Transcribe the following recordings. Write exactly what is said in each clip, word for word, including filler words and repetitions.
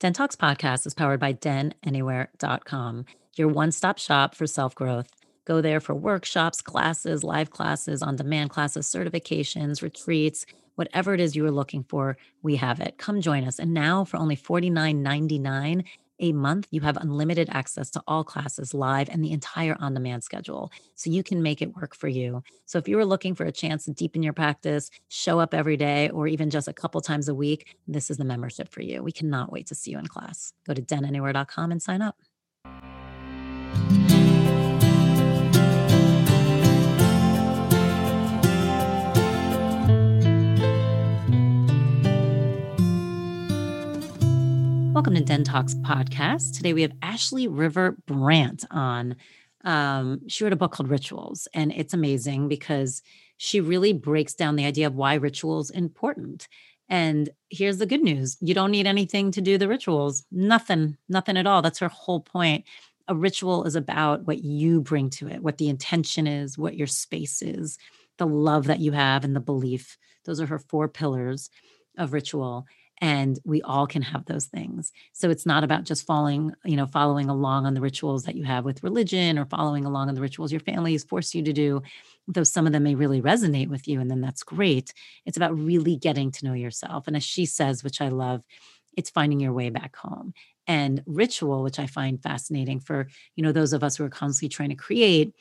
Den Talks podcast is powered by den anywhere dot com, your one-stop shop for self-growth. Go there for workshops, classes, live classes, on-demand classes, certifications, retreats, whatever it is you are looking for, we have it. Come join us. And now for only forty-nine ninety-nine a month, you have unlimited access to all classes live and the entire on-demand schedule, so you can make it work for you. So if you are looking for a chance to deepen your practice, show up every day, or even just a couple times a week, this is the membership for you. We cannot wait to see you in class. Go to den anywhere dot com and sign up. Welcome to Den Talks podcast. Today we have Ashley River Brandt on. Um, she wrote a book called Rituals, and it's amazing because she really breaks down the idea of why rituals is important. And here's the good news. You don't need anything to do the rituals. Nothing, nothing at all. That's her whole point. A ritual is about what you bring to it, what the intention is, what your space is, the love that you have, and the belief. Those are her four pillars of ritual. And we all can have those things. So it's not about just falling, you know, following along on the rituals that you have with religion or following along on the rituals your family has forced you to do, though some of them may really resonate with you. And then that's great. It's about really getting to know yourself. And as she says, which I love, it's finding your way back home. And ritual, which I find fascinating for, you know, those of us who are constantly trying to create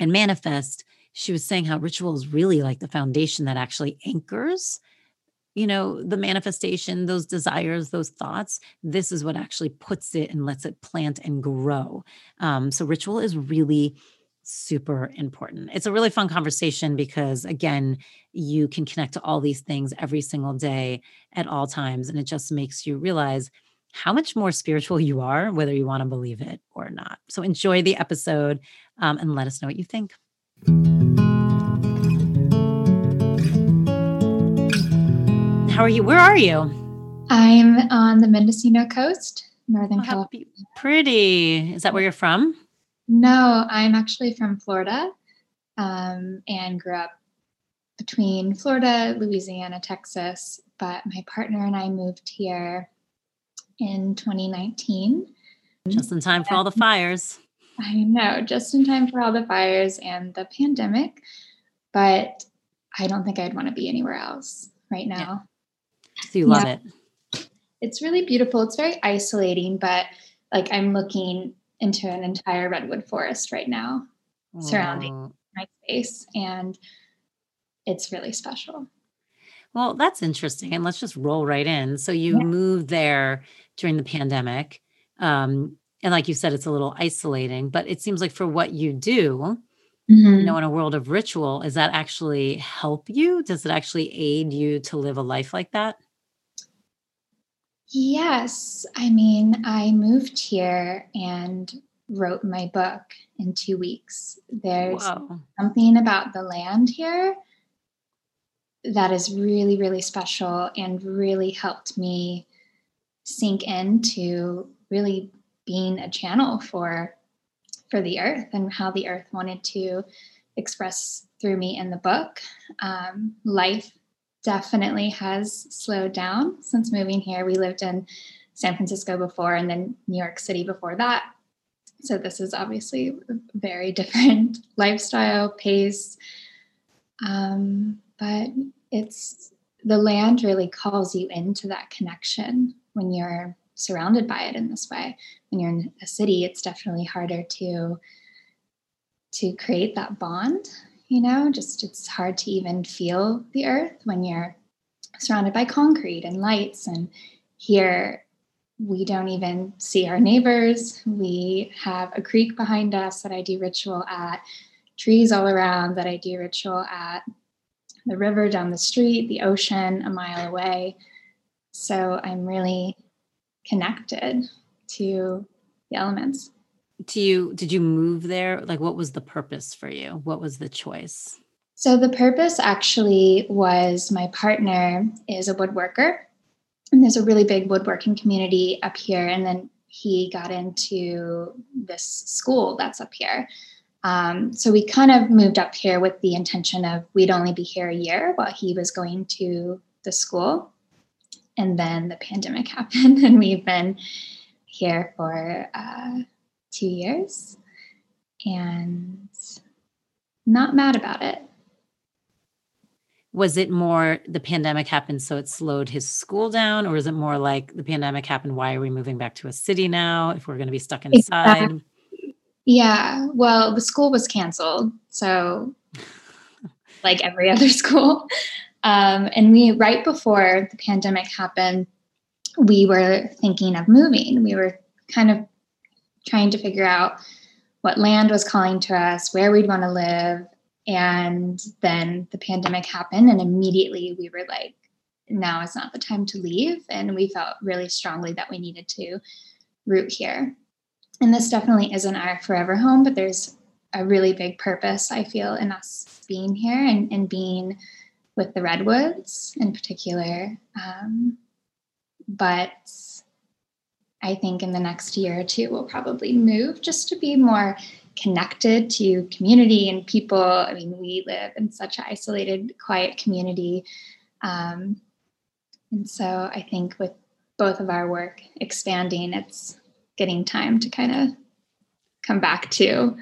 and manifest, she was saying how ritual is really like the foundation that actually anchors, you know, the manifestation, those desires, those thoughts. This is what actually puts it and lets it plant and grow. Um, so ritual is really super important. It's a really fun conversation because, again, you can connect to all these things every single day at all times. And it just makes you realize how much more spiritual you are, whether you want to believe it or not. So enjoy the episode um, and let us know what you think. How are you? Where are you? I'm on the Mendocino Coast, Northern oh, California. Pretty. Is that where you're from? No, I'm actually from Florida um, and grew up between Florida, Louisiana, Texas. But my partner and I moved here in twenty nineteen. Just in time for all the fires. I know, just in time for all the fires and the pandemic. But I don't think I'd want to be anywhere else right now. Yeah. So you love yeah. it. It's really beautiful. It's very isolating, but like I'm looking into an entire redwood forest right now, mm. surrounding my space, and it's really special. Well, that's interesting. And let's just roll right in. So you yeah. moved there during the pandemic. Um, and like you said, it's a little isolating, but it seems like for what you do, mm-hmm. you know, in a world of ritual, does that actually help you? Does it actually aid you to live a life like that? Yes. I mean, I moved here and wrote my book in two weeks. There's Whoa. something about the land here that is really, really special and really helped me sink into really being a channel for, for the earth and how the earth wanted to express through me in the book. Um, life definitely has slowed down since moving here. We lived in San Francisco before and then New York City before that. So this is obviously a very different lifestyle, pace. Um, but it's the land really calls you into that connection when you're surrounded by it in this way. When you're in a city, it's definitely harder to to create that bond, you know, just it's hard to even feel the earth when you're surrounded by concrete and lights. And here we don't even see our neighbors. We have a creek behind us that I do ritual at, trees all around that I do ritual at, the river down the street, the ocean a mile away. So I'm really connected to the elements. Do you, did you move there? Like, what was the purpose for you? What was the choice? So the purpose actually was, my partner is a woodworker, and there's a really big woodworking community up here. And then he got into this school that's up here. Um, so we kind of moved up here with the intention of we'd only be here a year while he was going to the school. And then the pandemic happened, and we've been here for uh, two years and not mad about it. Was it more the pandemic happened, so it slowed his school down? Or is it more like the pandemic happened, why are we moving back to a city now if we're going to be stuck inside? Exactly. Yeah. Well, the school was canceled. So like every other school. Um, and we, right before the pandemic happened, we were thinking of moving. We were kind of trying to figure out what land was calling to us, where we'd want to live. And then the pandemic happened, and immediately we were like, now is not the time to leave. And we felt really strongly that we needed to root here. And this definitely isn't our forever home, but there's a really big purpose, I feel, in us being here and, and being with the redwoods in particular. Um, but I think in the next year or two, we'll probably move just to be more connected to community and people. I mean, we live in such an isolated, quiet community. Um, and so I think with both of our work expanding, it's getting time to kind of come back to.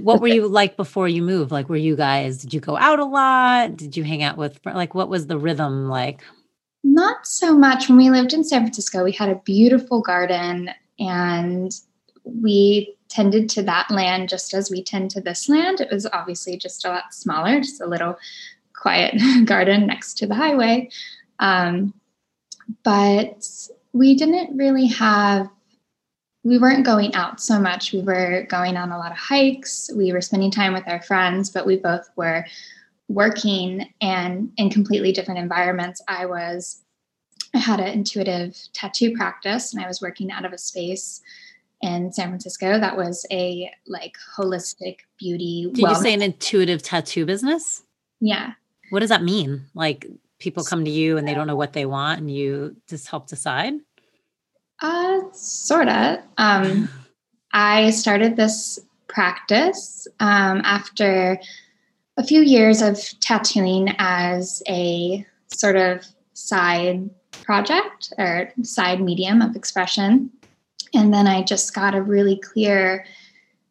What were you like before you moved? Like, were you guys, did you go out a lot? Did you hang out with, like, what was the rhythm like? Not so much. When we lived in San Francisco, we had a beautiful garden, and we tended to that land just as we tend to this land. It was obviously just a lot smaller, just a little quiet garden next to the highway. Um, but we didn't really have, we weren't going out so much. We were going on a lot of hikes. We were spending time with our friends, but we both were working and in completely different environments. I was, I had an intuitive tattoo practice, and I was working out of a space in San Francisco that was a like holistic beauty. Did wellness. You say an intuitive tattoo business? Yeah. What does that mean? Like, people come to you and they don't know what they want, and you just help decide? Uh, sorta. Um, I started this practice um, after a few years of tattooing as a sort of side project or side medium of expression. And then I just got a really clear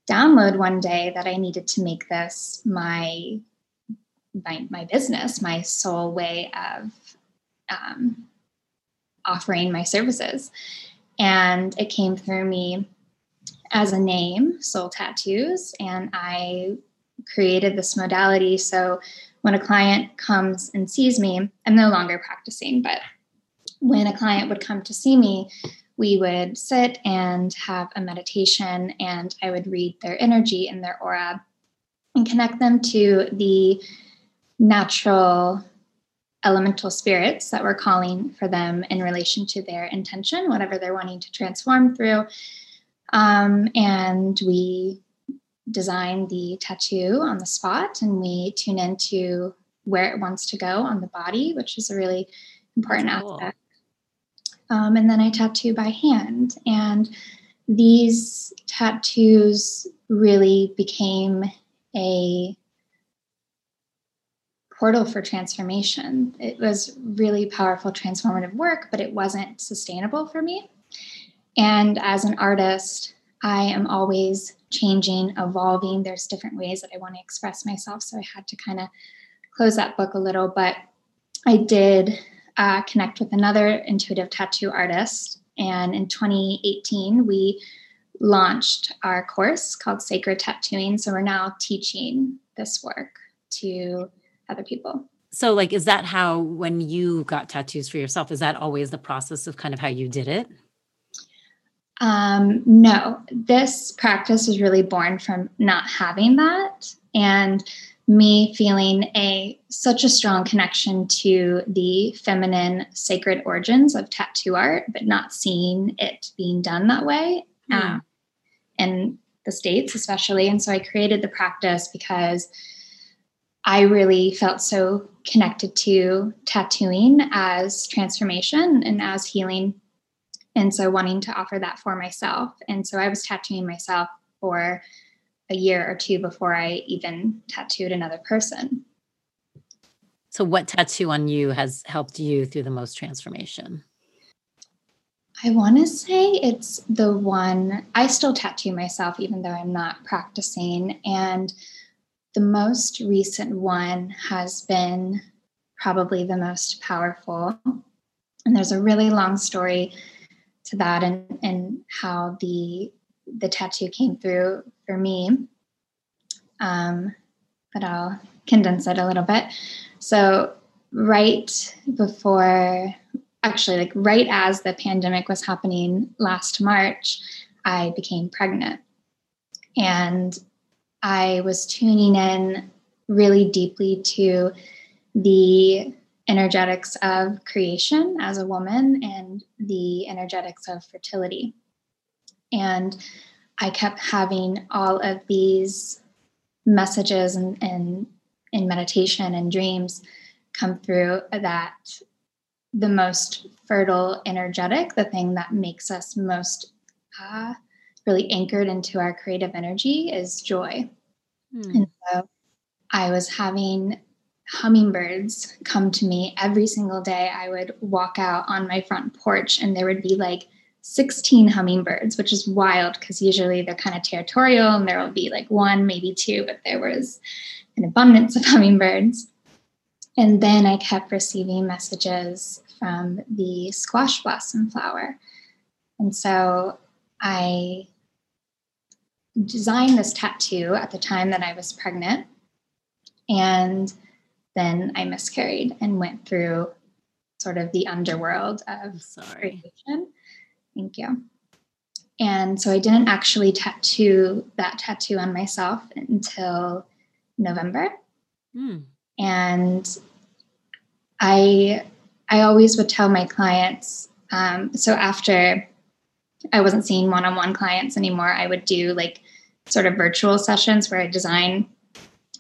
download one day that I needed to make this my my, my business, my sole way of um, offering my services. And it came through me as a name, Soul Tattoos, and I created this modality. So when a client comes and sees me, I'm no longer practicing, but when a client would come to see me, we would sit and have a meditation, and I would read their energy and their aura and connect them to the natural elemental spirits that were calling for them in relation to their intention, whatever they're wanting to transform through. Um, and we design the tattoo on the spot, and we tune into where it wants to go on the body, which is a really important That's cool. aspect. Um, and then I tattoo by hand. And these tattoos really became a portal for transformation. It was really powerful, transformative work, but it wasn't sustainable for me. And as an artist, I am always changing, evolving. There's different ways that I want to express myself. So I had to kind of close that book a little, but I did... Uh, connect with another intuitive tattoo artist, And in twenty eighteen, we launched our course called Sacred Tattooing. So we're now teaching this work to other people. So like, is that how, when you got tattoos for yourself, is that always the process of kind of how you did it? Um, no, this practice was really born from not having that and me feeling a such a strong connection to the feminine sacred origins of tattoo art, but not seeing it being done that way mm. um, in the States especially. And so I created the practice because I really felt so connected to tattooing as transformation and as healing. And so wanting to offer that for myself. And so I was tattooing myself for a year or two before I even tattooed another person. So what tattoo on you has helped you through the most transformation? I want to say it's the one, I still tattoo myself even though I'm not practicing. And the most recent one has been probably the most powerful. And there's a really long story to that and, and how the the tattoo came through for me. Um, but I'll condense it a little bit. So right before, actually like right as the pandemic was happening last March, I became pregnant. And I was tuning in really deeply to the energetics of creation as a woman and the energetics of fertility. And I kept having all of these messages and in, in, in meditation and dreams come through that the most fertile energetic, the thing that makes us most uh, really anchored into our creative energy is joy. Mm. And so I was having hummingbirds come to me every single day. I would walk out on my front porch and there would be like sixteen hummingbirds, which is wild because usually they're kind of territorial and there will be like one, maybe two, but there was an abundance of hummingbirds. And then I kept receiving messages from the squash blossom flower. And so I designed this tattoo at the time that I was pregnant. And then I miscarried and went through sort of the underworld of sorry. creation. Thank you. And so I didn't actually tattoo that tattoo on myself until November. Mm. And I, I always would tell my clients, um, so after I wasn't seeing one-on-one clients anymore, I would do like sort of virtual sessions where I design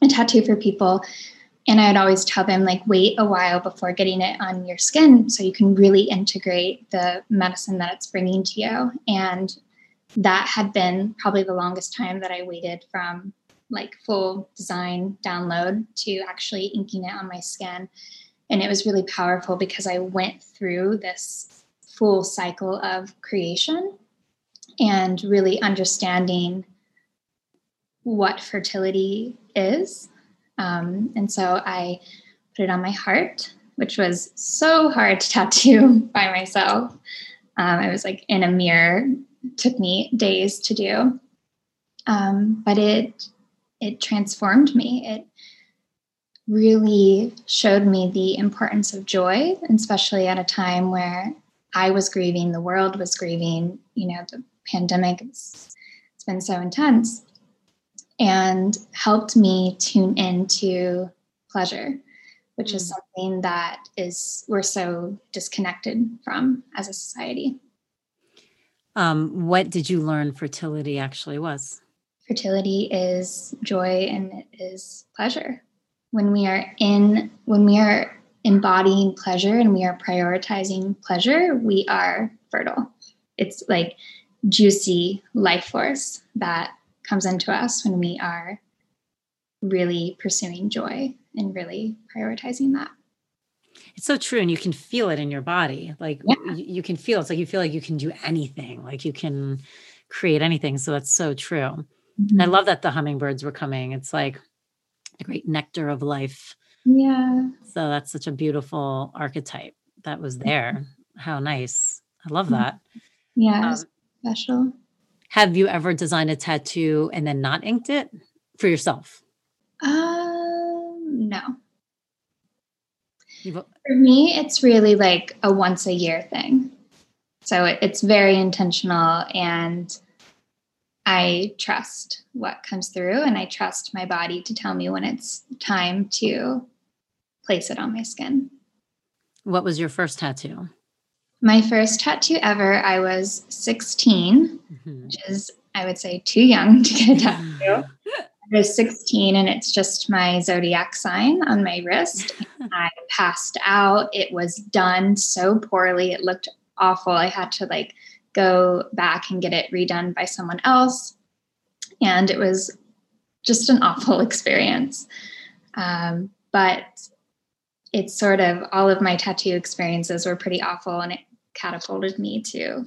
a tattoo for people. And I'd always tell them like, wait a while before getting it on your skin so you can really integrate the medicine that it's bringing to you. And that had been probably the longest time that I waited from like full design download to actually inking it on my skin. And it was really powerful because I went through this full cycle of creation and really understanding what fertility is. Um, and so I put it on my heart, which was so hard to tattoo by myself. Um, I was like in a mirror, it took me days to do. Um, but it, it transformed me. It really showed me the importance of joy, and especially at a time where I was grieving, the world was grieving, you know, the pandemic, it's, it's been so intense. And helped me tune into pleasure, which is something that is we're so disconnected from as a society. Um, what did you learn fertility actually was? Fertility is joy and it is pleasure. When we are in, when we are embodying pleasure and we are prioritizing pleasure, we are fertile. It's like juicy life force that comes into us when we are really pursuing joy and really prioritizing that. It's so true. And you can feel it in your body. Like yeah. you, you can feel, it's like, you feel like you can do anything. Like you can create anything. So that's so true. Mm-hmm. And I love that the hummingbirds were coming. It's like the great nectar of life. Yeah. So that's such a beautiful archetype that was there. How nice. I love that. Mm-hmm. Yeah, um, special. Have you ever designed a tattoo and then not inked it for yourself? Um, no. You've... For me, it's really like a once a year thing. So it, it's very intentional, and I trust what comes through, and I trust my body to tell me when it's time to place it on my skin. What was your first tattoo? My first tattoo ever, I was sixteen, mm-hmm. which is, I would say, too young to get a tattoo. I was sixteen, and it's just my zodiac sign on my wrist. I passed out. It was done so poorly. It looked awful. I had to like go back and get it redone by someone else. And it was just an awful experience. Um, but it's sort of all of my tattoo experiences were pretty awful, and it catapulted me to.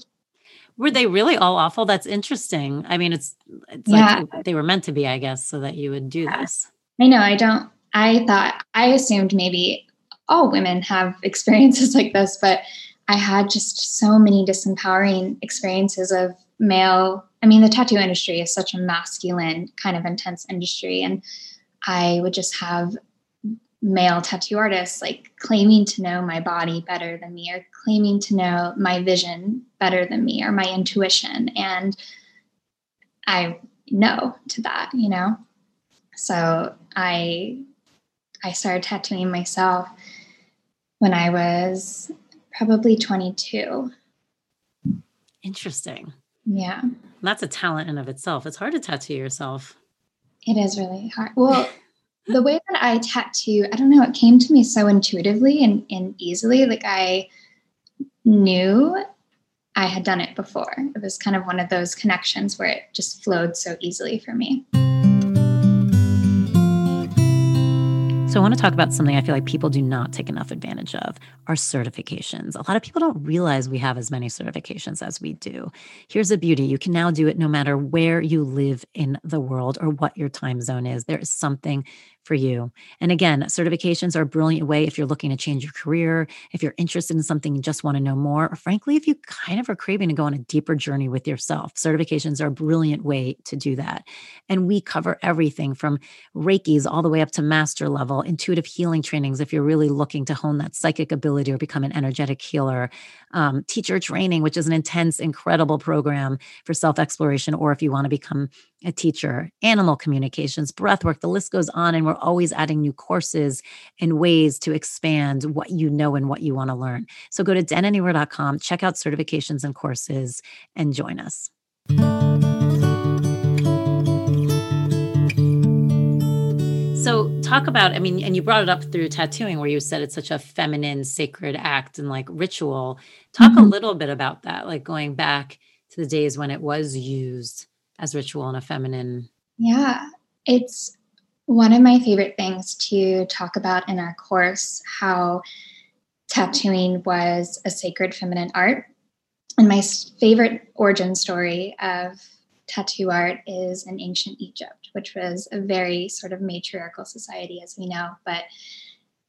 Were they really all awful? That's interesting. I mean, it's, it's yeah. like they were meant to be, I guess, so that you would do yeah. this. I know. I don't, I thought, I assumed maybe all women have experiences like this, but I had just so many disempowering experiences of male. I mean, the tattoo industry is such a masculine kind of intense industry. And I would just have male tattoo artists like claiming to know my body better than me, or claiming to know my vision better than me, or my intuition. And I no to that, you know? So I, I started tattooing myself when I was probably twenty-two. Interesting. Yeah. That's a talent in of itself. It's hard to tattoo yourself. It is really hard. Well, the way that I tattoo, I don't know, it came to me so intuitively and, and easily. Like I knew I had done it before. It was kind of one of those connections where it just flowed so easily for me. So I want to talk about something I feel like people do not take enough advantage of, our certifications. A lot of people don't realize we have as many certifications as we do. Here's the beauty. You can now do it no matter where you live in the world or what your time zone is. There is something for you. And again, certifications are a brilliant way if you're looking to change your career, if you're interested in something and just want to know more, or frankly, if you kind of are craving to go on a deeper journey with yourself. Certifications are a brilliant way to do that. And we cover everything from Reikis all the way up to master level, intuitive healing trainings if you're really looking to hone that psychic ability or become an energetic healer, um, teacher training, which is an intense, incredible program for self-exploration, or if you want to become a teacher, animal communications, breath work, the list goes on. And we're always adding new courses and ways to expand what you know and what you want to learn. So go to den anywhere dot com, check out certifications and courses, and join us. So talk about, I mean, and you brought it up through tattooing where you said it's such a feminine, sacred act and like ritual. Talk mm-hmm. a little bit about that, like going back to the days when it was used as ritual and a feminine. Yeah, it's one of my favorite things to talk about in our course, how tattooing was a sacred feminine art. And my favorite origin story of tattoo art is in ancient Egypt, which was a very sort of matriarchal society, as we know. But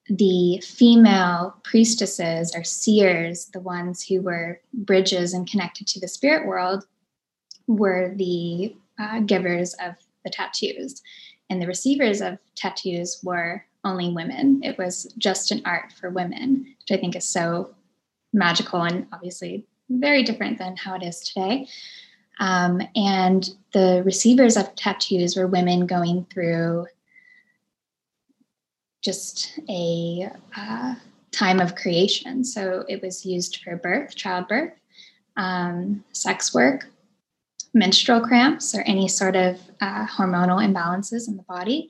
the female priestesses or seers, the ones who were bridges and connected to the spirit world, were the uh, givers of the tattoos, and the receivers of tattoos were only women. It was just an art for women, which I think is so magical and obviously very different than how it is today. Um, and the receivers of tattoos were women going through just a uh, time of creation. So it was used for birth, childbirth, um, sex work, menstrual cramps, or any sort of uh, hormonal imbalances in the body.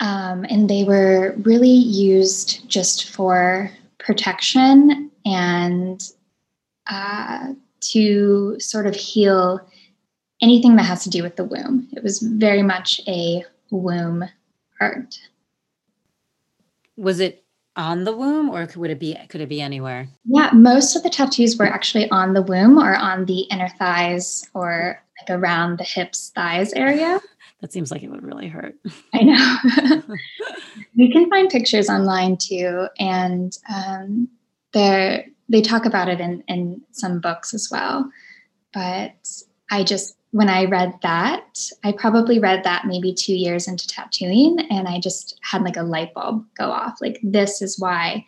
Um, and they were really used just for protection and uh, to sort of heal anything that has to do with the womb. It was very much a womb art. Was it on the womb, or could it be, could it be anywhere? Yeah. Most of the tattoos were actually on the womb or on the inner thighs, or like around the hips, thighs area. That seems like it would really hurt. I know. You can find pictures online too. And, um, there, they talk about it in, in some books as well. But I just, when I read that, I probably read that maybe two years into tattooing, and I just had like a light bulb go off. Like, this is why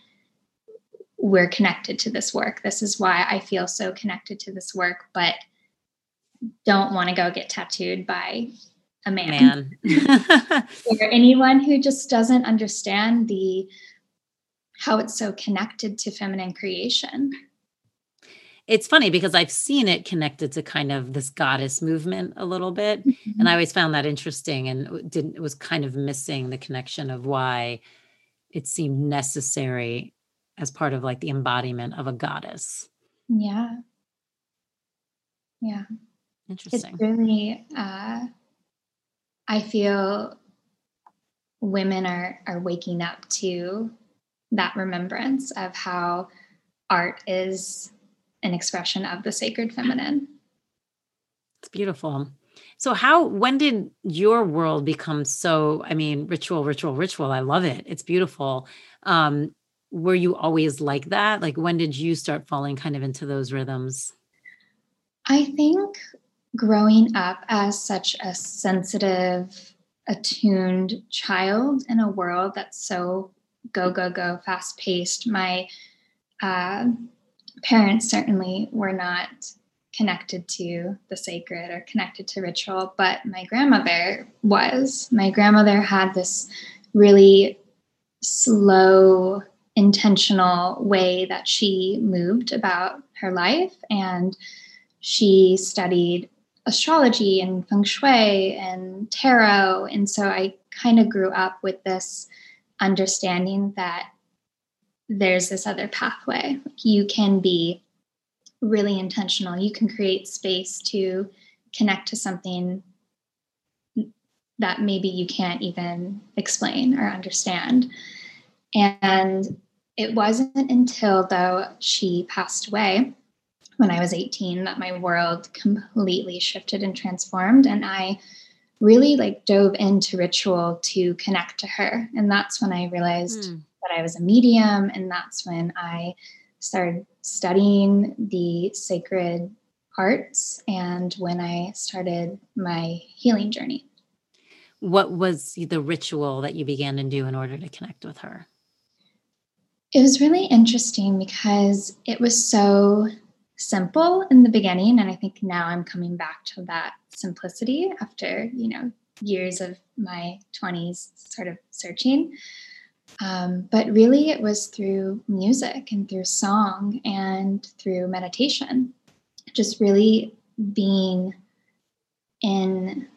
we're connected to this work. This is why I feel so connected to this work, but don't want to go get tattooed by a man, man. or anyone who just doesn't understand the, how it's so connected to feminine creation. It's funny because I've seen it connected to kind of this goddess movement a little bit. Mm-hmm. And I always found that interesting, and didn't, it was kind of missing the connection of why it seemed necessary as part of like the embodiment of a goddess. Yeah. Yeah. Interesting. It's really, uh, I feel women are, are waking up to that remembrance of how art is an expression of the sacred feminine. It's beautiful. So how, when did your world become so, I mean, ritual, ritual, ritual. I love it. It's beautiful. Um, were you always like that? Like, when did you start falling kind of into those rhythms? I think growing up as such a sensitive, attuned child in a world that's so go, go, go, fast paced. My uh, parents certainly were not connected to the sacred or connected to ritual, but my grandmother was. My grandmother had this really slow, intentional way that she moved about her life, and she studied astrology and feng shui and tarot. And so I kind of grew up with this understanding that there's this other pathway. You can be really intentional. You can create space to connect to something that maybe you can't even explain or understand. And it wasn't until, though, she passed away when I was eighteen, that my world completely shifted and transformed. And I really like dove into ritual to connect to her. And that's when I realized mm. that I was a medium. And that's when I started studying the sacred arts, and when I started my healing journey. What was the ritual that you began to do in order to connect with her? It was really interesting because it was so simple in the beginning. And I think now I'm coming back to that simplicity after, you know, years of my twenties sort of searching. Um, but really it was through music and through song and through meditation, just really being in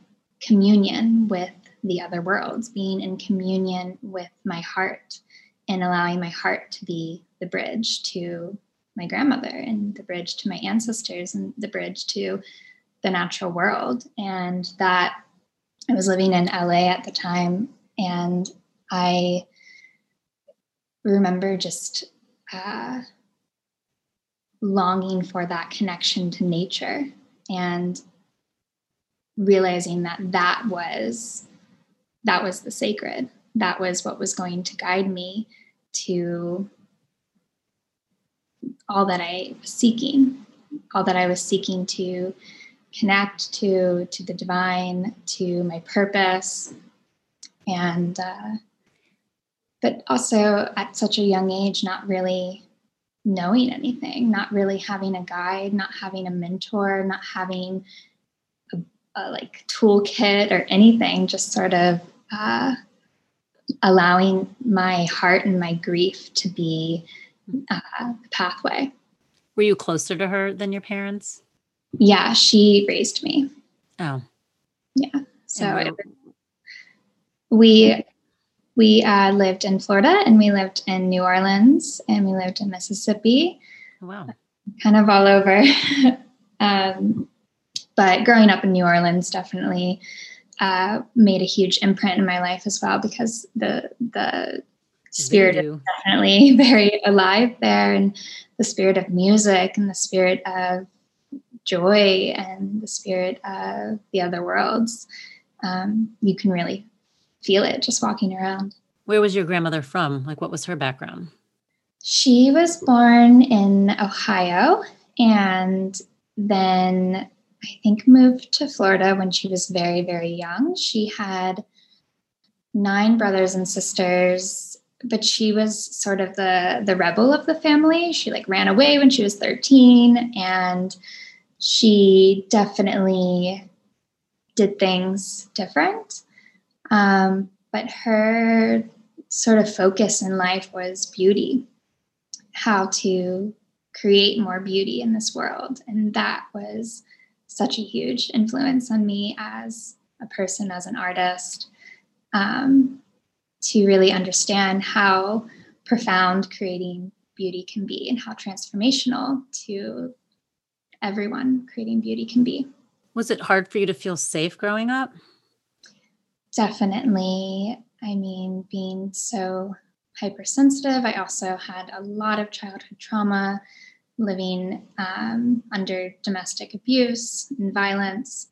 communion with the other worlds, being in communion with my heart, and allowing my heart to be the bridge to my grandmother, and the bridge to my ancestors, and the bridge to the natural world. And that, I was living in L A at the time, and I remember just uh, longing for that connection to nature, and realizing that that was, that was the sacred, that was what was going to guide me to all that I was seeking, all that I was seeking to connect to, to the divine, to my purpose. And, uh, but also at such a young age, not really knowing anything, not really having a guide, not having a mentor, not having a, a like toolkit or anything, just sort of, uh, allowing my heart and my grief to be Uh, pathway. Were you closer to her than your parents? Yeah, she raised me. Oh, yeah. So it was, we we uh, lived in Florida, and we lived in New Orleans, and we lived in Mississippi. Wow, kind of all over. um, but growing up in New Orleans definitely uh, made a huge imprint in my life as well, because the the spirit is definitely very alive there, and the spirit of music, and the spirit of joy, and the spirit of the other worlds. Um, you can really feel it just walking around. Where was your grandmother from? Like, what was her background? She was born in Ohio and then I think moved to Florida when she was very, very young. She had nine brothers and sisters, but she was sort of the, the rebel of the family. She like ran away when she was thirteen, and she definitely did things different. Um, but her sort of focus in life was beauty, how to create more beauty in this world. And that was such a huge influence on me as a person, as an artist, um, to really understand how profound creating beauty can be and how transformational to everyone creating beauty can be. Was it hard for you to feel safe growing up? Definitely. I mean, being so hypersensitive, I also had a lot of childhood trauma, living um, under domestic abuse and violence.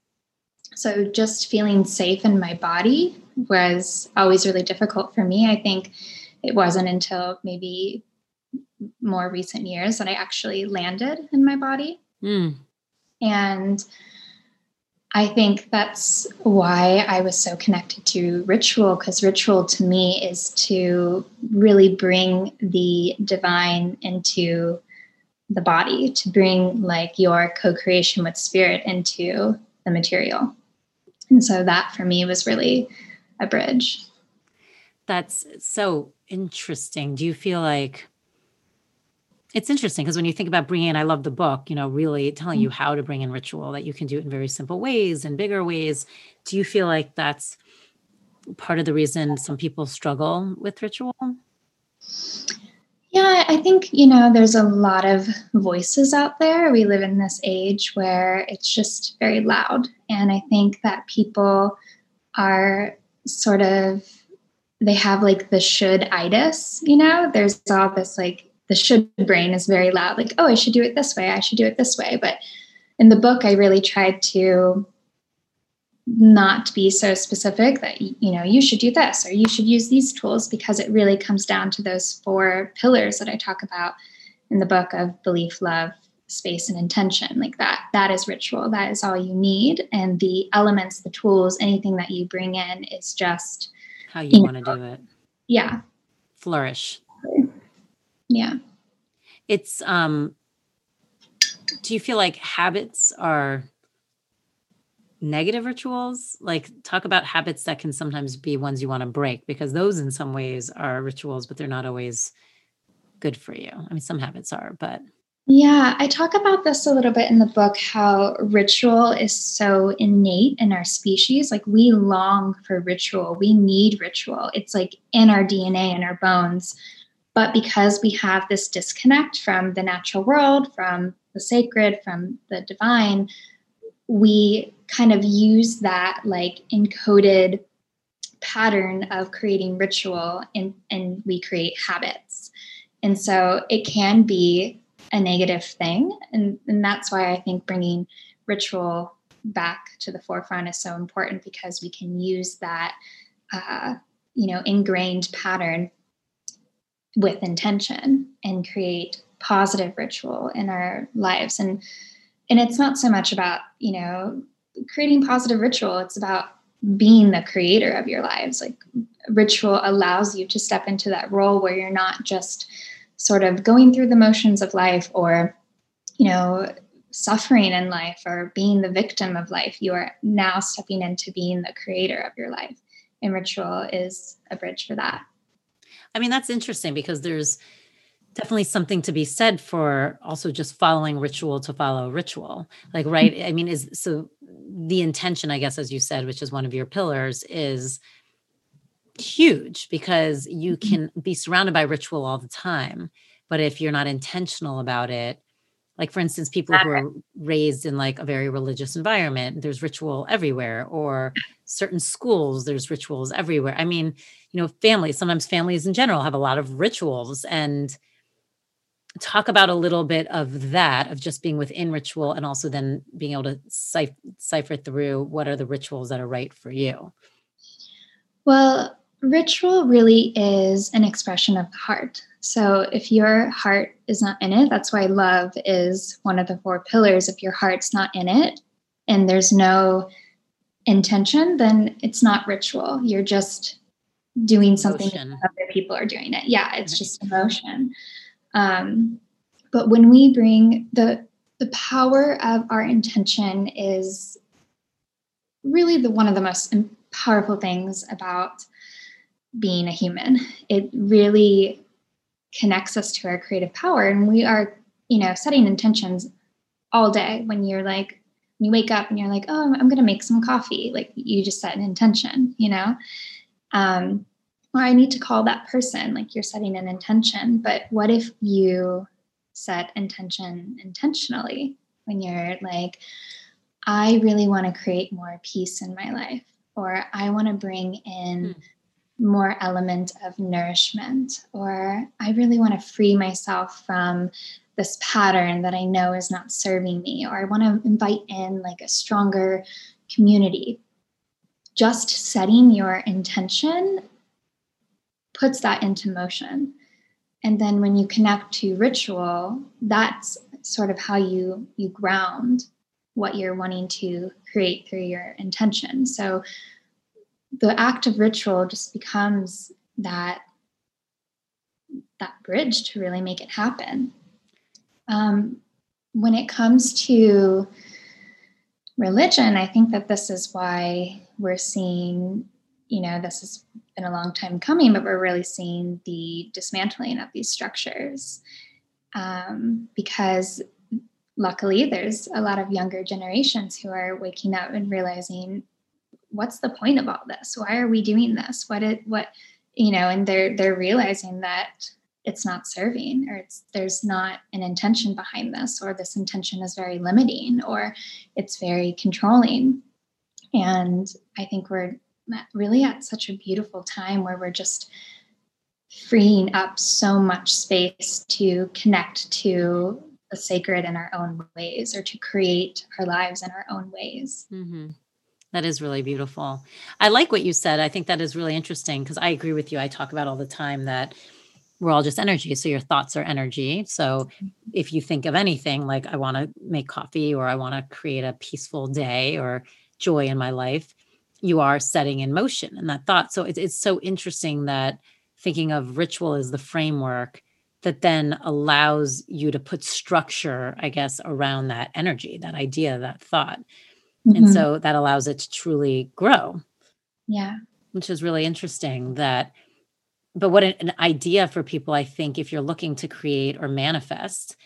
So just feeling safe in my body was always really difficult for me. I think it wasn't until maybe more recent years that I actually landed in my body. Mm. And I think that's why I was so connected to ritual, because ritual to me is to really bring the divine into the body, to bring like your co-creation with spirit into the material. And so that for me was really a bridge. That's so interesting. Do you feel like it's interesting because when you think about bringing in, I love the book, you know, really telling you how to bring in ritual, that you can do it in very simple ways and bigger ways. Do you feel like that's part of the reason some people struggle with ritual? Yeah, I think, you know, there's a lot of voices out there. We live in this age where it's just very loud. And I think that people are sort of, they have like the should-itis, you know, there's all this like, the should brain is very loud, like, oh, I should do it this way. I should do it this way. But in the book, I really tried to not be so specific that, you know, you should do this or you should use these tools, because it really comes down to those four pillars that I talk about in the book of belief, love, space, and intention. Like that, that is ritual. That is all you need. And the elements, the tools, anything that you bring in is just how you, you want to do it. Yeah. Flourish. Yeah. It's, um, do you feel like habits are negative rituals? Like talk about habits that can sometimes be ones you want to break, because those in some ways are rituals, but they're not always good for you. I mean, some habits are, but. Yeah. I talk about this a little bit in the book, how ritual is so innate in our species. Like we long for ritual. We need ritual. It's like in our D N A, in our bones. But because we have this disconnect from the natural world, from the sacred, from the divine, we kind of use that like encoded pattern of creating ritual, and, and we create habits. And so it can be a negative thing. And, and that's why I think bringing ritual back to the forefront is so important, because we can use that, uh, you know, ingrained pattern with intention and create positive ritual in our lives. And, and it's not so much about, you know, creating positive ritual. It's about being the creator of your lives. Like ritual allows you to step into that role where you're not just sort of going through the motions of life, or, you know, suffering in life or being the victim of life. You are now stepping into being the creator of your life. And ritual is a bridge for that. I mean, that's interesting, because there's definitely something to be said for also just following ritual to follow ritual. Like, right. I mean, is so the intention, I guess, as you said, which is one of your pillars, is huge, because you can be surrounded by ritual all the time. But if you're not intentional about it, like for instance, people who are raised in like a very religious environment, there's ritual everywhere, or certain schools, there's rituals everywhere. I mean, you know, families, sometimes families in general have a lot of rituals, and talk about a little bit of that, of just being within ritual and also then being able to cipher, cipher through what are the rituals that are right for you. Well, Ritual really is an expression of the heart. So if your heart is not in it, that's why love is one of the four pillars. If your heart's not in it and there's no intention, then it's not ritual. You're just doing something that other people are doing it. Yeah, it's just emotion. Um, but when we bring the the power of our intention is really the one of the most powerful things about being a human. It really connects us to our creative power. And we are, you know, setting intentions all day. When you're like, you wake up and you're like, oh, I'm going to make some coffee. Like you just set an intention, you know, um, or I need to call that person. Like you're setting an intention, but what if you set intention intentionally when you're like, I really want to create more peace in my life, or I want to bring in hmm. more element of nourishment, or I really want to free myself from this pattern that I know is not serving me, or I want to invite in like a stronger community. Just setting your intention puts that into motion. And then when you connect to ritual, that's sort of how you, you ground what you're wanting to create through your intention. So the act of ritual just becomes that, that bridge to really make it happen. Um, when it comes to religion, I think that this is why we're seeing, you know, this has been a long time coming, but we're really seeing the dismantling of these structures, um, because luckily there's a lot of younger generations who are waking up and realizing, what's the point of all this? Why are we doing this? What it, what, you know, and they're, they're realizing that it's not serving, or it's, there's not an intention behind this, or this intention is very limiting, or it's very controlling. And I think we're really at such a beautiful time where we're just freeing up so much space to connect to the sacred in our own ways, or to create our lives in our own ways. Mm-hmm. That is really beautiful. I like what you said. I think that is really interesting because I agree with you. I talk about all the time that we're all just energy. So your thoughts are energy. So if you think of anything, like I want to make coffee, or I want to create a peaceful day or joy in my life, you are setting in motion in that thought. So it's, it's so interesting that thinking of ritual as the framework that then allows you to put structure, I guess, around that energy, that idea, that thought. And mm-hmm. so that allows it to truly grow. Yeah. Which is really interesting that, but what an idea for people, I think, if you're looking to create or manifest,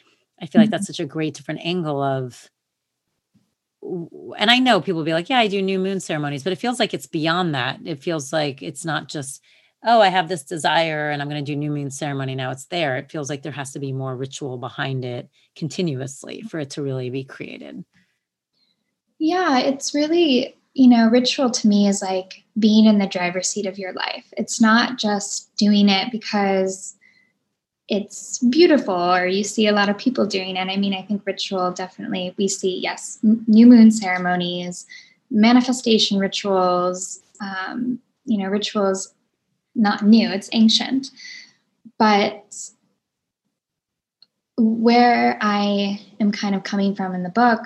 I feel mm-hmm. like that's such a great different angle of, and I know people will be like, yeah, I do new moon ceremonies, but it feels like it's beyond that. It feels like it's not just, oh, I have this desire and I'm going to do new moon ceremony. Now it's there. It feels like there has to be more ritual behind it continuously for it to really be created. Yeah, it's really, you know, ritual to me is like being in the driver's seat of your life. It's not just doing it because it's beautiful or you see a lot of people doing it. I mean, I think ritual definitely we see, yes, n- new moon ceremonies, manifestation rituals, um, you know, rituals not new, it's ancient. But where I am kind of coming from in the book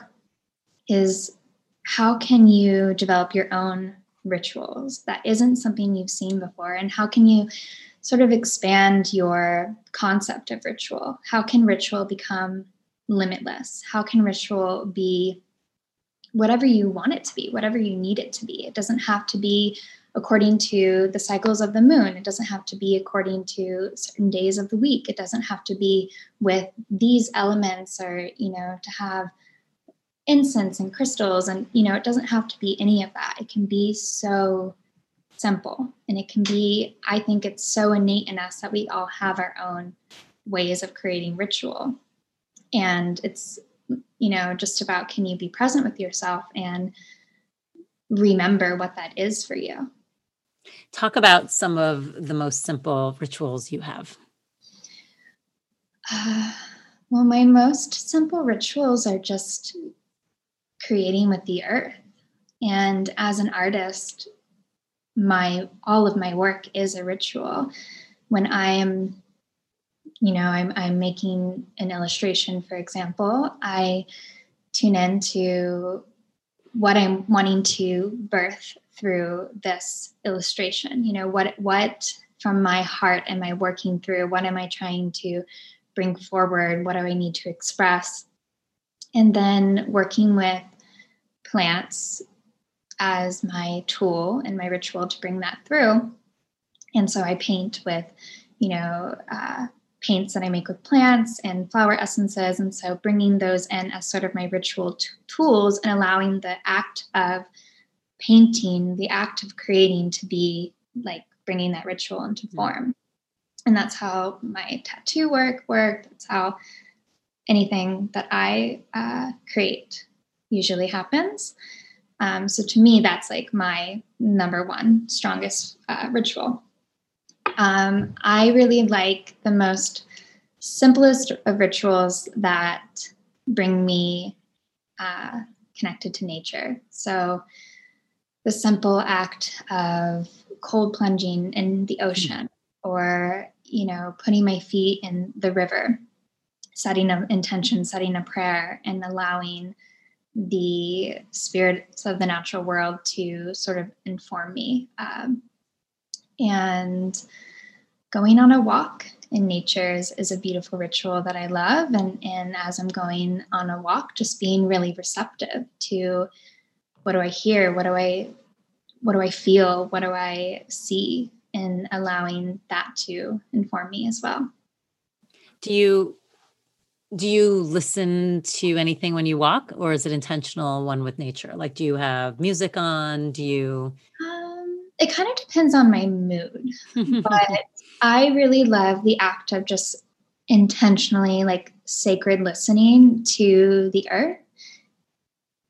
is how can you develop your own rituals that isn't something you've seen before? And how can you sort of expand your concept of ritual? How can ritual become limitless? How can ritual be whatever you want it to be, whatever you need it to be? It doesn't have to be according to the cycles of the moon. It doesn't have to be according to certain days of the week. It doesn't have to be with these elements or, you know, to have incense and crystals and, you know, it doesn't have to be any of that. It can be so simple and it can be, I think it's so innate in us that we all have our own ways of creating ritual. And it's, you know, just about, can you be present with yourself and remember what that is for you? Talk about some of the most simple rituals you have. Uh, well, my most simple rituals are just creating with the earth. And as an artist, my, all of my work is a ritual. When I'm, you know, I'm, I'm making an illustration, for example, I tune into what I'm wanting to birth through this illustration. You know, what, what from my heart am I working through? What am I trying to bring forward? What do I need to express? And then working with plants as my tool and my ritual to bring that through. And so I paint with, you know, uh, paints that I make with plants and flower essences. And so bringing those in as sort of my ritual t- tools and allowing the act of painting, the act of creating to be like bringing that ritual into form. And that's how my tattoo work worked. That's how anything that I uh, create usually happens. Um, so to me, that's like my number one strongest uh, ritual. Um, I really like the most simplest of rituals that bring me uh, connected to nature. So the simple act of cold plunging in the ocean, or, you know, putting my feet in the river, setting an intention, setting a prayer, and allowing the spirits of the natural world to sort of inform me. Um, and going on a walk in nature is, is a beautiful ritual that I love. And, and as I'm going on a walk, just being really receptive to what do I hear? What do I, what do I feel? What do I see? And allowing that to inform me as well. Do you, do you listen to anything when you walk, or is it intentional one with nature? Like, do you have music on? Do you? Um, it kind of depends on my mood, but I really love the act of just intentionally like sacred listening to the earth.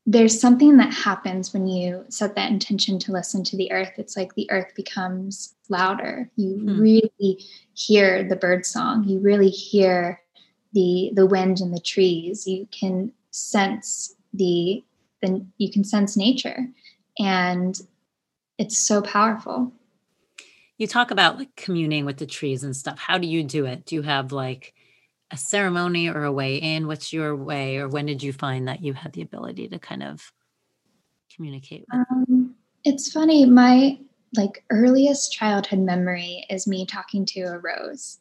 There's something that happens when you set that intention to listen to the earth. It's like the earth becomes louder. You mm. really hear the bird song. You really hear the, the wind in the trees. You can sense the, the, you can sense nature, and it's so powerful. You talk about like communing with the trees and stuff. How do you do it? Do you have like a ceremony or a way in? What's your way, or when did you find that you had the ability to kind of communicate with? Um, it's funny. My like earliest childhood memory is me talking to a rose.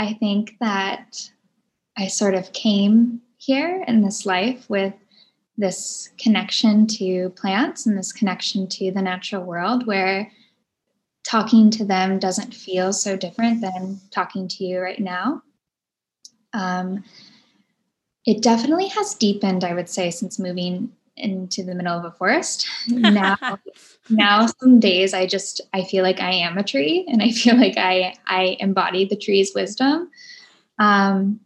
I think that I sort of came here in this life with this connection to plants and this connection to the natural world, where talking to them doesn't feel so different than talking to you right now. Um, it definitely has deepened, I would say, since moving into the middle of a forest. Now, now some days I just, I feel like I am a tree, and I feel like I, I embody the tree's wisdom. Um,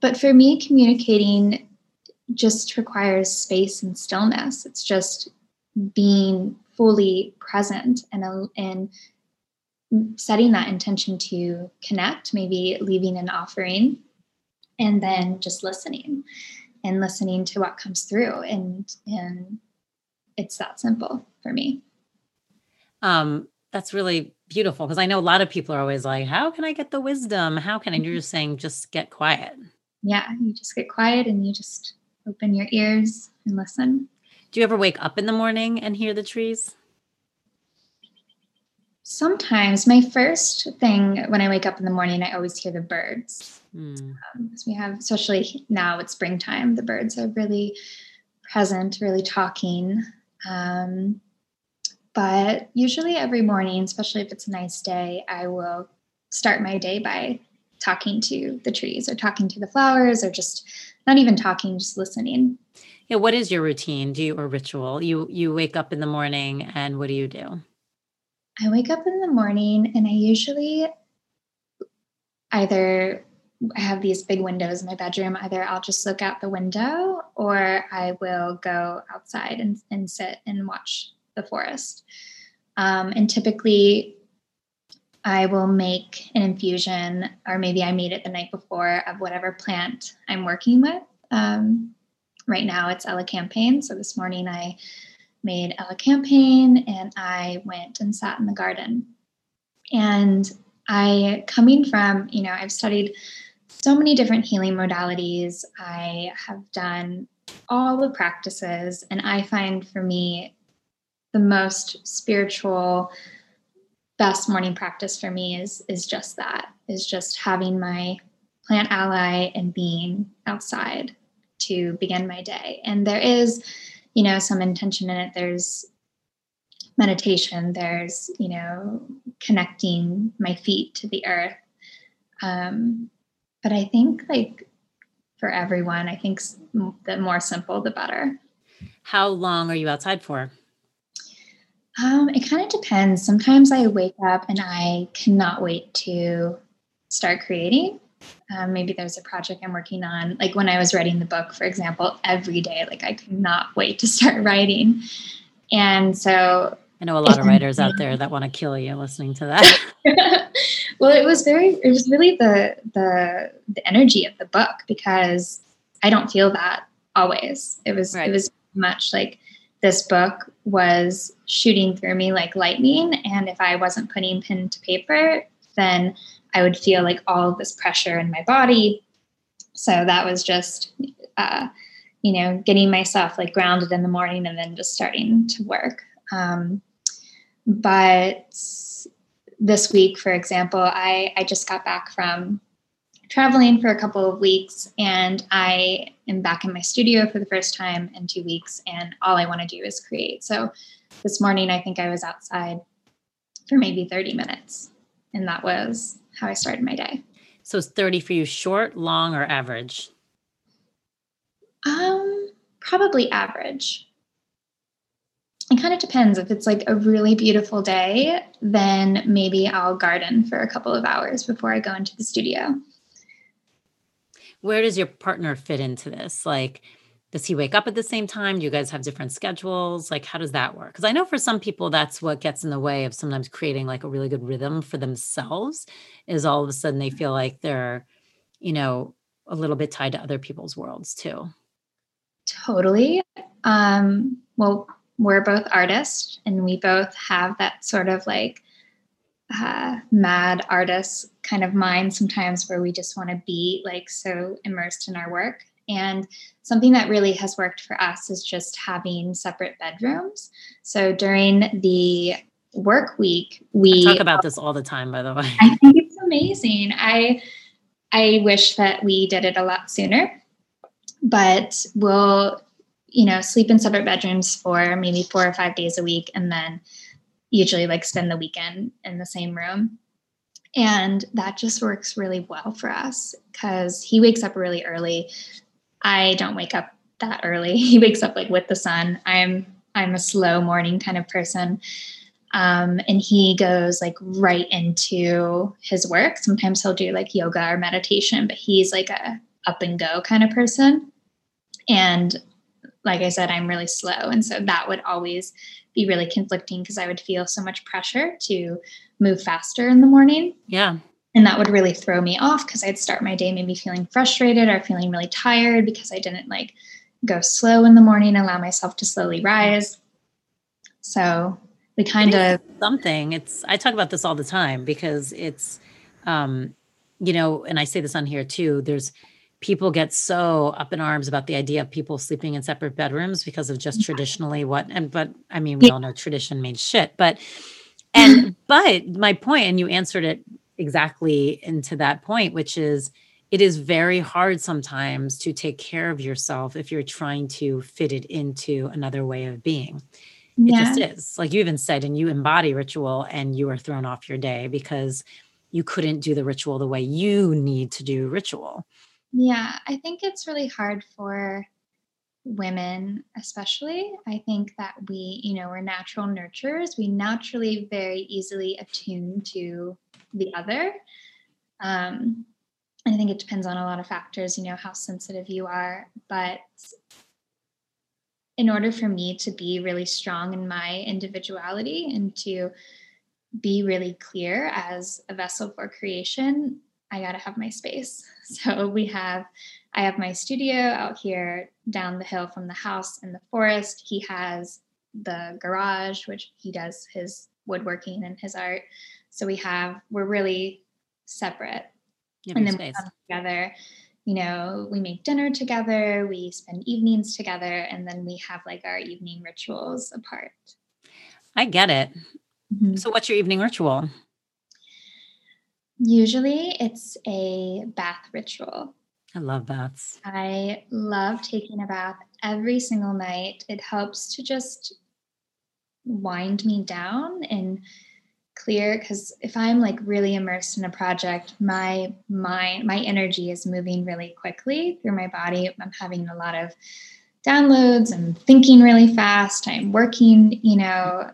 but for me, communicating just requires space and stillness. It's just being fully present and, and setting that intention to connect, maybe leaving an offering. And then just listening and listening to what comes through. And, and it's that simple for me. Um, that's really beautiful, because I know a lot of people are always like, how can I get the wisdom? How can I? And you're just saying, just get quiet. Yeah, you just get quiet and you just open your ears and listen. Do you ever wake up in the morning and hear the trees? Sometimes. My first thing when I wake up in the morning, I always hear the birds. Mm. Um, we have, especially now it's springtime, the birds are really present, really talking. Um, but usually every morning, especially if it's a nice day, I will start my day by talking to the trees or talking to the flowers, or just not even talking, just listening. Yeah. What is your routine? Do you, or ritual? You, you wake up in the morning and what do you do? I wake up in the morning and I usually either, I have these big windows in my bedroom, either I'll just look out the window or I will go outside and, and sit and watch the forest. Um, and typically I will make an infusion, or maybe I made it the night before, of whatever plant I'm working with. Um, right now it's elecampane. So this morning I made a campaign, and I went and sat in the garden. And I, coming from, you know, I've studied so many different healing modalities. I have done all the practices, and I find for me the most spiritual, best morning practice for me is, is just that, is just having my plant ally and being outside to begin my day. And there is, you know, some intention in it. There's meditation, there's, you know, connecting my feet to the earth. Um, but I think like for everyone, I think the more simple, the better. How long are you outside for? Um, it kind of depends. Sometimes I wake up and I cannot wait to start creating. Um, maybe there's a project I'm working on. Like when I was writing the book, for example, every day, like I could not wait to start writing. And so I know a lot of writers out there that want to kill you listening to that. Well, it was very, it was really the, the, the energy of the book, because I don't feel that always. It was, right. It was much like this book was shooting through me like lightning. And if I wasn't putting pen to paper, then I would feel like all of this pressure in my body. So that was just, uh, you know, getting myself like grounded in the morning and then just starting to work. Um, but this week, for example, I, I just got back from traveling for a couple of weeks, and I am back in my studio for the first time in two weeks. And all I want to do is create. So this morning, I think I was outside for maybe thirty minutes. And that was how I started my day. So is thirty for you short, long, or average? Um, probably average. It kind of depends. If it's like a really beautiful day, then maybe I'll garden for a couple of hours before I go into the studio. Where does your partner fit into this? Like, does he wake up at the same time? Do you guys have different schedules? Like, how does that work? Because I know for some people, that's what gets in the way of sometimes creating like a really good rhythm for themselves, is all of a sudden they feel like they're, you know, a little bit tied to other people's worlds too. Totally. Um, well, we're both artists, and we both have that sort of like uh, mad artist kind of mind sometimes, where we just want to be like so immersed in our work. And something that really has worked for us is just having separate bedrooms. So during the work week, we I talk about this all the time, by the way. I think it's amazing. I, I wish that we did it a lot sooner, but we'll, you know, sleep in separate bedrooms for maybe four or five days a week. And then usually like spend the weekend in the same room. And that just works really well for us, because he wakes up really early. I don't wake up that early. He wakes up like with the sun. I'm, I'm a slow morning kind of person. Um, and he goes like right into his work. Sometimes he'll do like yoga or meditation, but he's like a up and go kind of person. And like I said, I'm really slow. And so that would always be really conflicting, because I would feel so much pressure to move faster in the morning. Yeah. And that would really throw me off, because I'd start my day maybe feeling frustrated or feeling really tired because I didn't like go slow in the morning, allow myself to slowly rise. So we kind of something it's, I talk about this all the time, because it's, um, you know, and I say this on here too, there's people get so up in arms about the idea of people sleeping in separate bedrooms because of just traditionally what, and, but I mean, we all know tradition means shit, but, and, but my point, and you answered it exactly into that point, which is it is very hard sometimes to take care of yourself if you're trying to fit it into another way of being. Yeah. It just is. Like you even said, and you embody ritual, and you are thrown off your day because you couldn't do the ritual the way you need to do ritual. Yeah. I think it's really hard for women, especially. I think that we, you know, we're natural nurturers. We naturally very easily attune to the other. Um, and I think it depends on a lot of factors, you know, how sensitive you are. But in order for me to be really strong in my individuality and to be really clear as a vessel for creation, I got to have my space. So we have, I have my studio out here down the hill from the house in the forest. He has the garage, which he does his woodworking and his art. So we have, we're really separate. Give and then space. We come together, you know, we make dinner together, we spend evenings together, and then we have like our evening rituals apart. I get it. Mm-hmm. So what's your evening ritual? Usually it's a bath ritual. I love baths. I love taking a bath every single night. It helps to just wind me down and clear, because if I'm like really immersed in a project, my mind, my energy is moving really quickly through my body. I'm having a lot of downloads. I'm thinking really fast. I'm working, you know,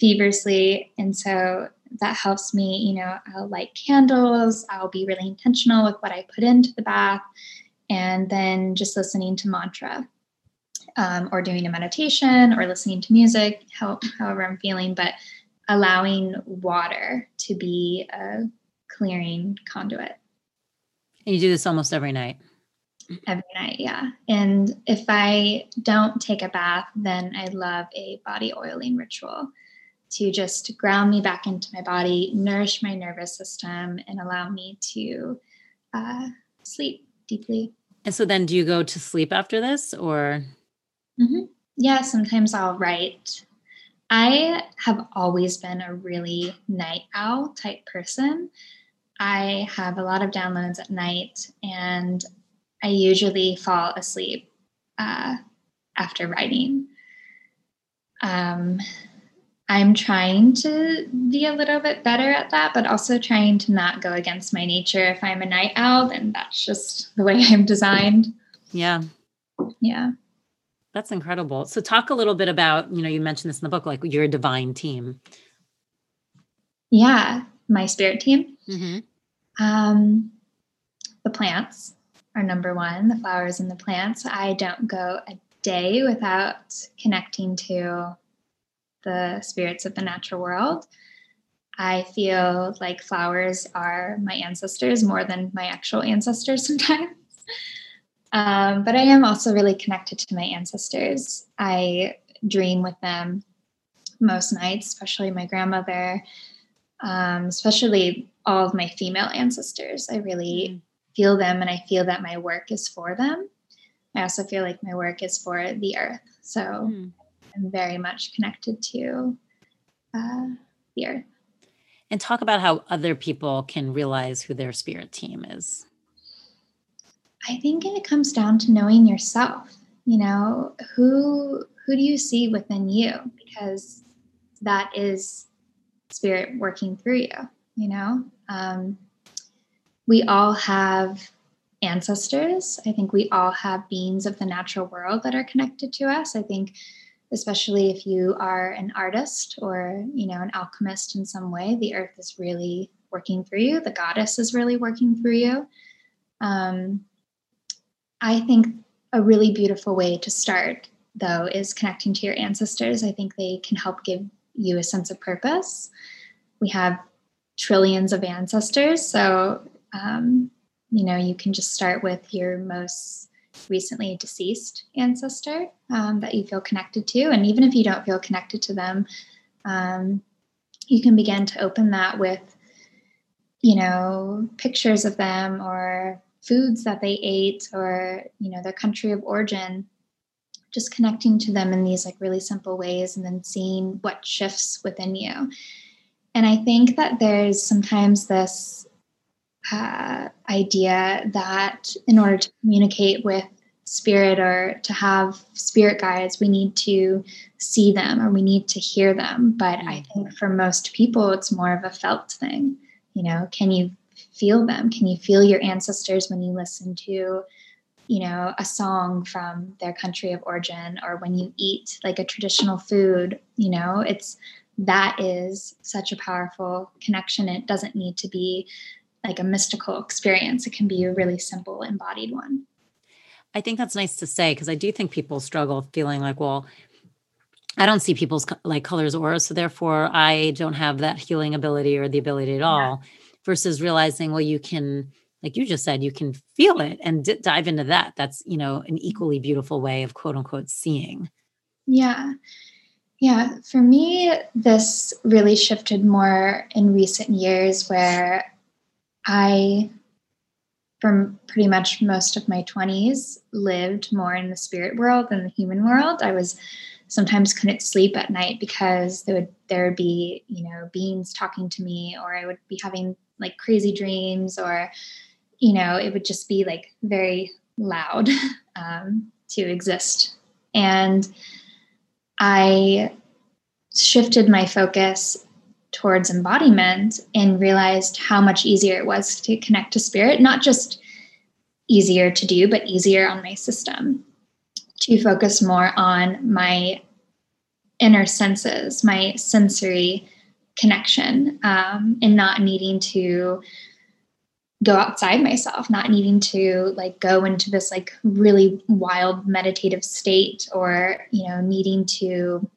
feverishly. And so that helps me, you know, I'll light candles. I'll be really intentional with what I put into the bath, and then just listening to mantra, um, or doing a meditation or listening to music, how, however I'm feeling, but allowing water to be a clearing conduit. And you do this almost every night? Every night, yeah. And if I don't take a bath, then I love a body oiling ritual to just ground me back into my body, nourish my nervous system, and allow me to uh, sleep deeply. And so then do you go to sleep after this, or? Mm-hmm. Yeah, sometimes I'll write. I have always been a really night owl type person. I have a lot of downloads at night, and I usually fall asleep uh, after writing. Um, I'm trying to be a little bit better at that, but also trying to not go against my nature. If I'm a night owl, then that's just the way I'm designed. Yeah. Yeah. That's incredible. So talk a little bit about, you know, you mentioned this in the book, like your divine team. Yeah. My spirit team. Mm-hmm. Um, the plants are number one, the flowers and the plants. I don't go a day without connecting to the spirits of the natural world. I feel like flowers are my ancestors more than my actual ancestors sometimes. Um, but I am also really connected to my ancestors. I dream with them most nights, especially my grandmother, um, especially all of my female ancestors. I really feel them, and I feel that my work is for them. I also feel like my work is for the earth. So mm. I'm very much connected to uh, the earth. And talk about how other people can realize who their spirit team is. I think it comes down to knowing yourself, you know, who, who do you see within you? Because that is spirit working through you, you know, um, we all have ancestors. I think we all have beings of the natural world that are connected to us. I think, especially if you are an artist or, you know, an alchemist in some way, the earth is really working through you. The goddess is really working through you. Um, I think a really beautiful way to start, though, is connecting to your ancestors. I think they can help give you a sense of purpose. We have trillions of ancestors. So, um, you know, you can just start with your most recently deceased ancestor um, that you feel connected to. And even if you don't feel connected to them, um, you can begin to open that with, you know, pictures of them or foods that they ate or, you know, their country of origin, just connecting to them in these like really simple ways and then seeing what shifts within you. And I think that there's sometimes this uh, idea that in order to communicate with spirit or to have spirit guides, we need to see them or we need to hear them. But I think for most people, it's more of a felt thing. You know, can you feel them? Can you feel your ancestors when you listen to, you know, a song from their country of origin, or when you eat like a traditional food? You know, it's, that is such a powerful connection. It doesn't need to be like a mystical experience. It can be a really simple embodied one. I think that's nice to say, because I do think people struggle feeling like, well, I don't see people's like colors or, so therefore I don't have that healing ability or the ability at all. Yeah. Versus realizing, well, you can, like you just said, you can feel it and d- dive into that. That's, you know, an equally beautiful way of quote unquote seeing. Yeah. Yeah, for me, this really shifted more in recent years where I, from pretty much most of my twenties, lived more in the spirit world than the human world. I was sometimes couldn't sleep at night because there would there would be, you know, beings talking to me, or I would be having like crazy dreams, or, you know, it would just be like very loud um, to exist. And I shifted my focus towards embodiment and realized how much easier it was to connect to spirit, not just easier to do, but easier on my system, to focus more on my inner senses, my sensory connection, um, and not needing to go outside myself, not needing to like go into this like really wild meditative state, or, you know, needing to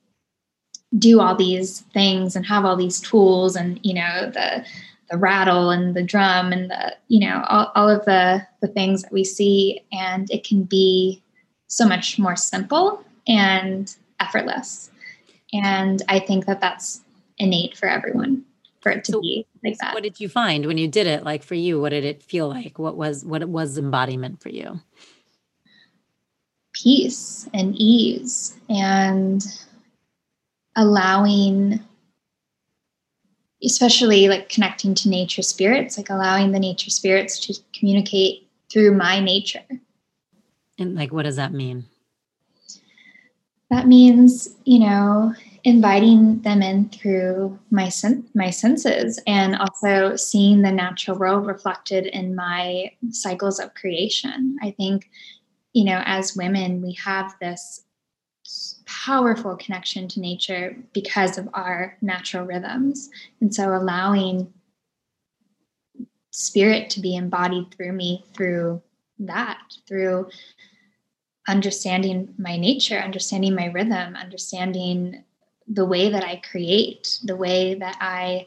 do all these things and have all these tools and, you know, the, the rattle and the drum and the, you know, all, all of the, the things that we see. And it can be so much more simple and effortless. And I think that that's innate for everyone, for it to so, be like that. So what did you find when you did it? Like for you, what did it feel like? What was, what was embodiment for you? Peace and ease, and allowing, especially like connecting to nature spirits, like allowing the nature spirits to communicate through my nature. And like, what does that mean? That means, you know, inviting them in through my sen- my senses, and also seeing the natural world reflected in my cycles of creation. I think, you know, as women, we have this powerful connection to nature because of our natural rhythms. And so allowing spirit to be embodied through me, through that, through understanding my nature, understanding my rhythm, understanding the way that I create, the way that I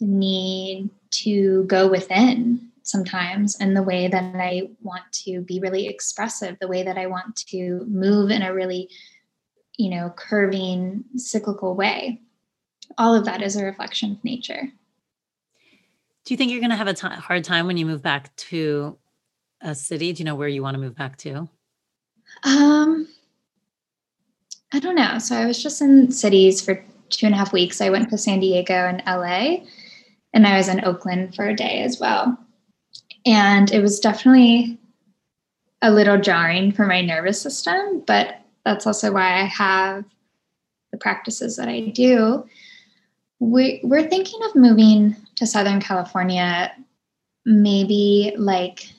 need to go within sometimes, and the way that I want to be really expressive, the way that I want to move in a really, you know, curving, cyclical way. All of that is a reflection of nature. Do you think you're going to have a t- hard time when you move back to a city? Do you know where you want to move back to? Um, I don't know. So I was just in cities for two and a half weeks. I went to San Diego and L A, and I was in Oakland for a day as well. And it was definitely a little jarring for my nervous system, but that's also why I have the practices that I do. We, we're thinking of moving to Southern California, maybe like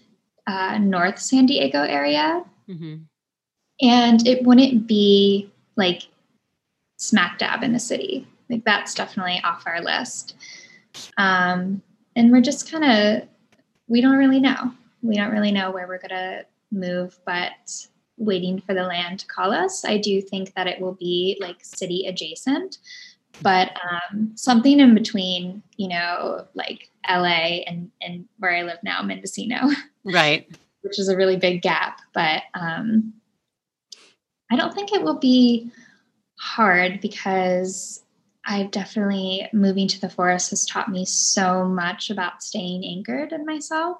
uh, North San Diego area. Mm-hmm. And it wouldn't be like smack dab in the city. Like that's definitely off our list. Um, and we're just kind of, we don't really know. We don't really know where we're going to move, but waiting for the land to call us. I do think that it will be like city adjacent, but um, something in between, you know, like L A and, and where I live now, Mendocino. Right. Which is a really big gap, but um, I don't think it will be hard, because I've definitely, moving to the forest has taught me so much about staying anchored in myself.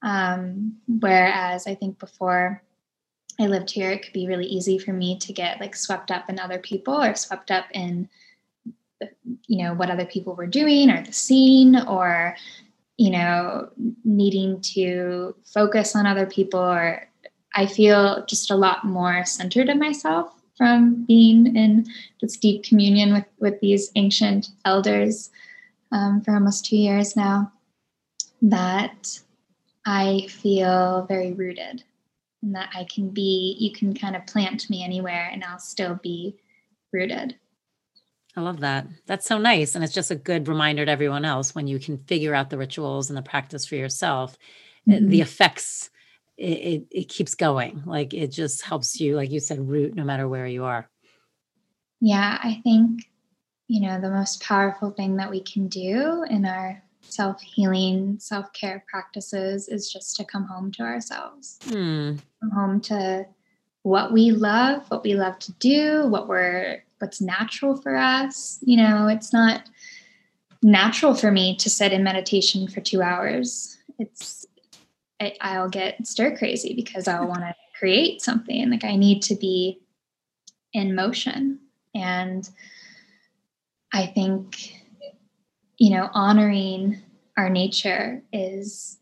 Um, whereas I think before I lived here, it could be really easy for me to get like swept up in other people, or swept up in, you know, what other people were doing, or the scene, or, you know, needing to focus on other people. Or I feel just a lot more centered in myself from being in this deep communion with, with these ancient elders um, for almost two years now, that I feel very rooted. And that I can be, you can kind of plant me anywhere and I'll still be rooted. I love that. That's so nice. And it's just a good reminder to everyone else, when you can figure out the rituals and the practice for yourself, mm-hmm. the effects, it, it, it keeps going. Like it just helps you, like you said, root no matter where you are. Yeah, I think, you know, the most powerful thing that we can do in our self-healing, self-care practices is just to come home to ourselves, mm. come home to what we love, what we love to do, what we're what's natural for us. You know, it's not natural for me to sit in meditation for two hours. It's, I, I'll get stir crazy because I'll want to create something. Like I need to be in motion. And I think, you know, honoring our nature is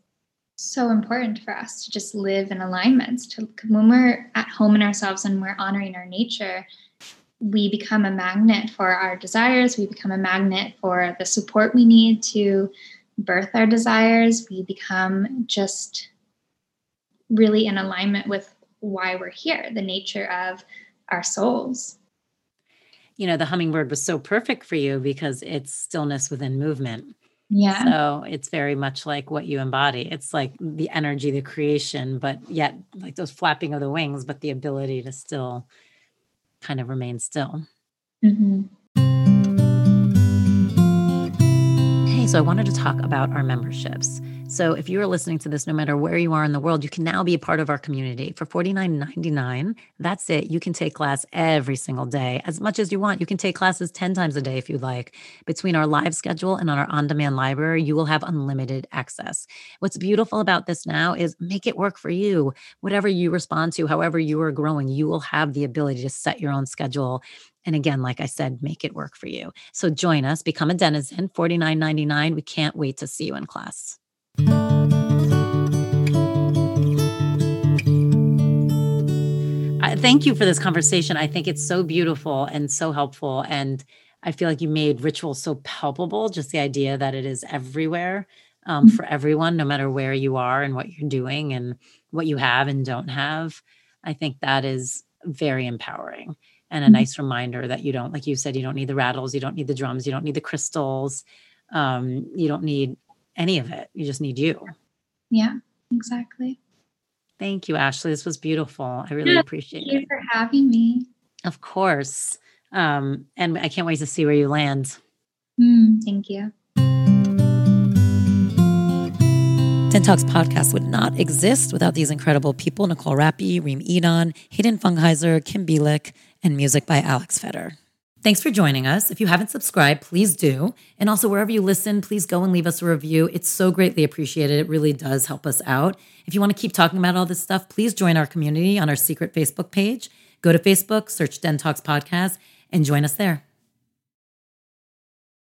so important for us to just live in alignments. To when we're at home in ourselves and we're honoring our nature, we become a magnet for our desires. We become a magnet for the support we need to birth our desires. We become just really in alignment with why we're here, the nature of our souls. You know, the hummingbird was so perfect for you because it's stillness within movement. Yeah. So it's very much like what you embody. It's like the energy, the creation, but yet like those flapping of the wings, but the ability to still kind of remain still. Mm-hmm. Hey, so I wanted to talk about our memberships. So if you are listening to this, no matter where you are in the world, you can now be a part of our community for forty-nine ninety-nine. That's it. You can take class every single day, as much as you want. You can take classes ten times a day if you'd like. Between our live schedule and on our on-demand library, you will have unlimited access. What's beautiful about this now is make it work for you. Whatever you respond to, however you are growing, you will have the ability to set your own schedule. And again, like I said, make it work for you. So join us, become a denizen, forty-nine ninety-nine. We can't wait to see you in class. I thank you for this conversation. I think it's so beautiful and so helpful. And I feel like you made ritual so palpable, just the idea that it is everywhere um, for everyone, no matter where you are and what you're doing and what you have and don't have. I think that is very empowering and a mm-hmm. nice reminder that you don't, like you said, you don't need the rattles, you don't need the drums, you don't need the crystals, um, you don't need any of it. You just need you. Yeah, exactly. Thank you, Ashley. This was beautiful. I really yeah, appreciate thank it. Thank you for having me. Of course. Um, and I can't wait to see where you land. Mm, thank you. Den Talks podcast would not exist without these incredible people, Nicole Rappi, Reem Edan, Hayden Fungheiser, Kim Bielek, and music by Alex Fetter. Thanks for joining us. If you haven't subscribed, please do. And also wherever you listen, please go and leave us a review. It's so greatly appreciated. It really does help us out. If you want to keep talking about all this stuff, please join our community on our secret Facebook page. Go to Facebook, search Den Talks Podcast, and join us there.